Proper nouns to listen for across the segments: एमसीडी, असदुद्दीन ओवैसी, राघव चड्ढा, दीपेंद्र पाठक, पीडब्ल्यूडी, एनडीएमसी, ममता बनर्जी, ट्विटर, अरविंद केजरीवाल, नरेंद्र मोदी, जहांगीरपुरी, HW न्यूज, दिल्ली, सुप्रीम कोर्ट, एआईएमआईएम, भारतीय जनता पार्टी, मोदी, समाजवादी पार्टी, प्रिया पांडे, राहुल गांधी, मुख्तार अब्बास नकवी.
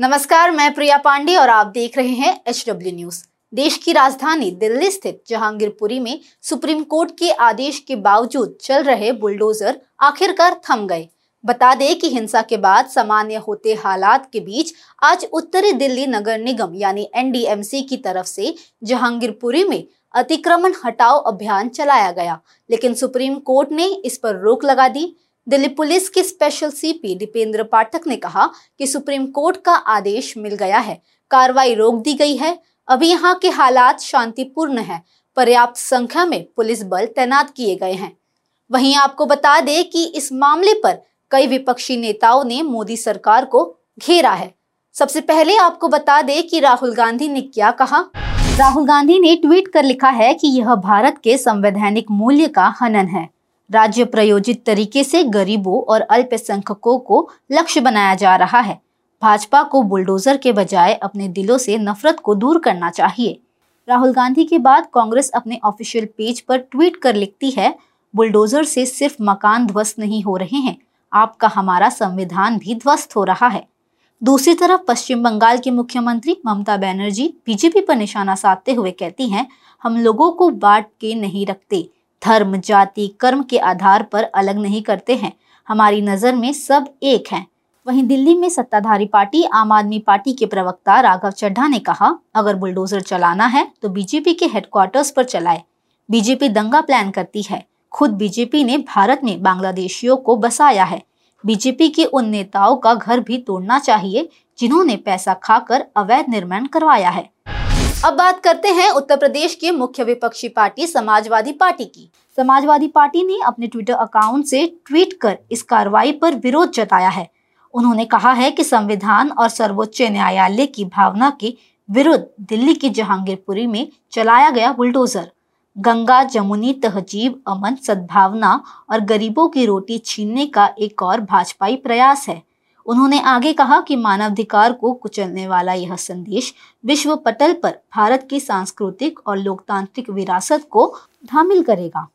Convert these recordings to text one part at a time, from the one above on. नमस्कार, मैं प्रिया पांडे और आप देख रहे हैं HW न्यूज। देश की राजधानी दिल्ली स्थित जहांगीरपुरी में सुप्रीम कोर्ट के आदेश के बावजूद चल रहे बुलडोजर आखिरकार थम गए। बता दें कि हिंसा के बाद सामान्य होते हालात के बीच आज उत्तरी दिल्ली नगर निगम यानी एनडीएमसी की तरफ से जहांगीरपुरी में अतिक्रमण हटाओ अभियान चलाया गया, लेकिन सुप्रीम कोर्ट ने इस पर रोक लगा दी। दिल्ली पुलिस के स्पेशल सीपी दीपेंद्र पाठक ने कहा कि सुप्रीम कोर्ट का आदेश मिल गया है, कार्रवाई रोक दी गई है। अभी यहाँ के हालात शांतिपूर्ण हैं, पर्याप्त संख्या में पुलिस बल तैनात किए गए हैं। वहीं आपको बता दें कि इस मामले पर कई विपक्षी नेताओं ने मोदी सरकार को घेरा है। सबसे पहले आपको बता दें कि राहुल गांधी ने क्या कहा। राहुल गांधी ने ट्वीट कर लिखा है कि यह भारत के संवैधानिक मूल्य का हनन है। राज्य प्रायोजित तरीके से गरीबों और अल्पसंख्यकों को लक्ष्य बनाया जा रहा है। भाजपा को बुलडोजर के बजाय अपने दिलों से नफरत को दूर करना चाहिए। राहुल गांधी के बाद कांग्रेस अपने ऑफिशियल पेज पर ट्वीट कर लिखती है, बुलडोजर से सिर्फ मकान ध्वस्त नहीं हो रहे हैं, आपका हमारा संविधान भी ध्वस्त हो रहा है। दूसरी तरफ पश्चिम बंगाल की मुख्यमंत्री ममता बनर्जी बीजेपी पर निशाना साधते हुए कहती हैं, हम लोगों को बांट के नहीं रखते, धर्म, जाति, कर्म के आधार पर अलग नहीं करते हैं, हमारी नज़र में सब एक हैं। वहीं दिल्ली में सत्ताधारी पार्टी आम आदमी पार्टी के प्रवक्ता राघव चड्ढा ने कहा, अगर बुलडोजर चलाना है तो बीजेपी के हेडक्वार्टर्स पर चलाए, बीजेपी दंगा प्लान करती है। खुद बीजेपी ने भारत में बांग्लादेशियों को बसाया है। बीजेपी के उन नेताओं का घर भी तोड़ना चाहिए जिन्होंने पैसा खाकर अवैध निर्माण करवाया है। अब बात करते हैं उत्तर प्रदेश के मुख्य विपक्षी पार्टी समाजवादी पार्टी की। समाजवादी पार्टी ने अपने ट्विटर अकाउंट से ट्वीट कर इस कार्रवाई पर विरोध जताया है। उन्होंने कहा है कि संविधान और सर्वोच्च न्यायालय की भावना के विरुद्ध दिल्ली के जहांगीरपुरी में चलाया गया बुलडोजर गंगा जमुनी तहजीब, अमन, सद्भावना और गरीबों की रोटी छीनने का एक और भाजपाई प्रयास है। उन्होंने आगे कहा कि मानवाधिकार को कुचलने वाला यह संदेश विश्व पटल पर भारत की सांस्कृतिक और लोकतांत्रिक विरासत को धामिल करेगा।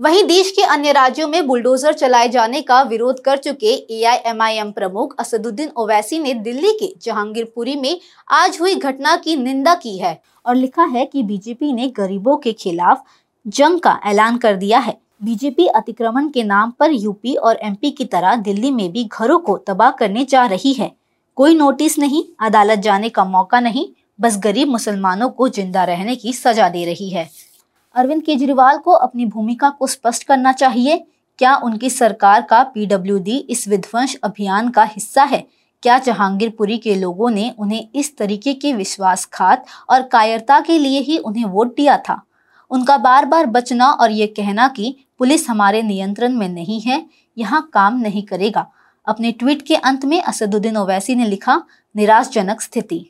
वहीं देश के अन्य राज्यों में बुलडोजर चलाए जाने का विरोध कर चुके एआईएमआईएम प्रमुख असदुद्दीन ओवैसी ने दिल्ली के जहांगीरपुरी में आज हुई घटना की निंदा की है और लिखा है कि बीजेपी ने गरीबों के खिलाफ जंग का ऐलान कर दिया है। बीजेपी अतिक्रमण के नाम पर यूपी और एमपी की तरह दिल्ली में भी घरों को तबाह करने जा रही है। कोई नोटिस नहीं, अदालत जाने का मौका नहीं, बस गरीब मुसलमानों को जिंदा रहने की सजा दे रही है। अरविंद केजरीवाल को अपनी भूमिका को स्पष्ट करना चाहिए। क्या उनकी सरकार का पीडब्ल्यूडी इस विध्वंस अभियान का हिस्सा है? क्या जहांगीरपुरी के लोगों ने उन्हें इस तरीके के विश्वासघात और कायरता के लिए ही उन्हें वोट दिया था? उनका बार बार बचना और ये कहना कि पुलिस हमारे नियंत्रण में नहीं है, यहाँ काम नहीं करेगा। अपने ट्वीट के अंत में असदुद्दीन ओवैसी ने लिखा, निराशजनक स्थिति।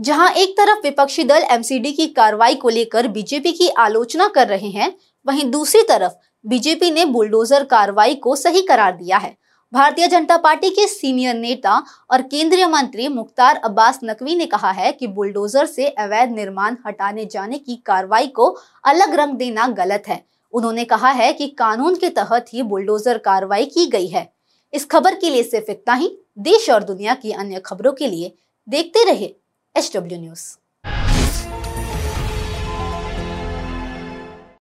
जहाँ एक तरफ विपक्षी दल एमसीडी की कार्रवाई को लेकर बीजेपी की आलोचना कर रहे हैं, वहीं दूसरी तरफ बीजेपी ने बुलडोजर कार्रवाई को सही करार दिया है। भारतीय जनता पार्टी के सीनियर नेता और केंद्रीय मंत्री मुख्तार अब्बास नकवी ने कहा है कि बुलडोजर से अवैध निर्माण हटाने जाने की कार्रवाई को अलग रंग देना गलत है। उन्होंने कहा है कि कानून के तहत ही बुलडोजर कार्रवाई की गई है। इस खबर के लिए सिर्फ इतना ही। देश और दुनिया की अन्य खबरों के लिए देखते रहिए HW न्यूज।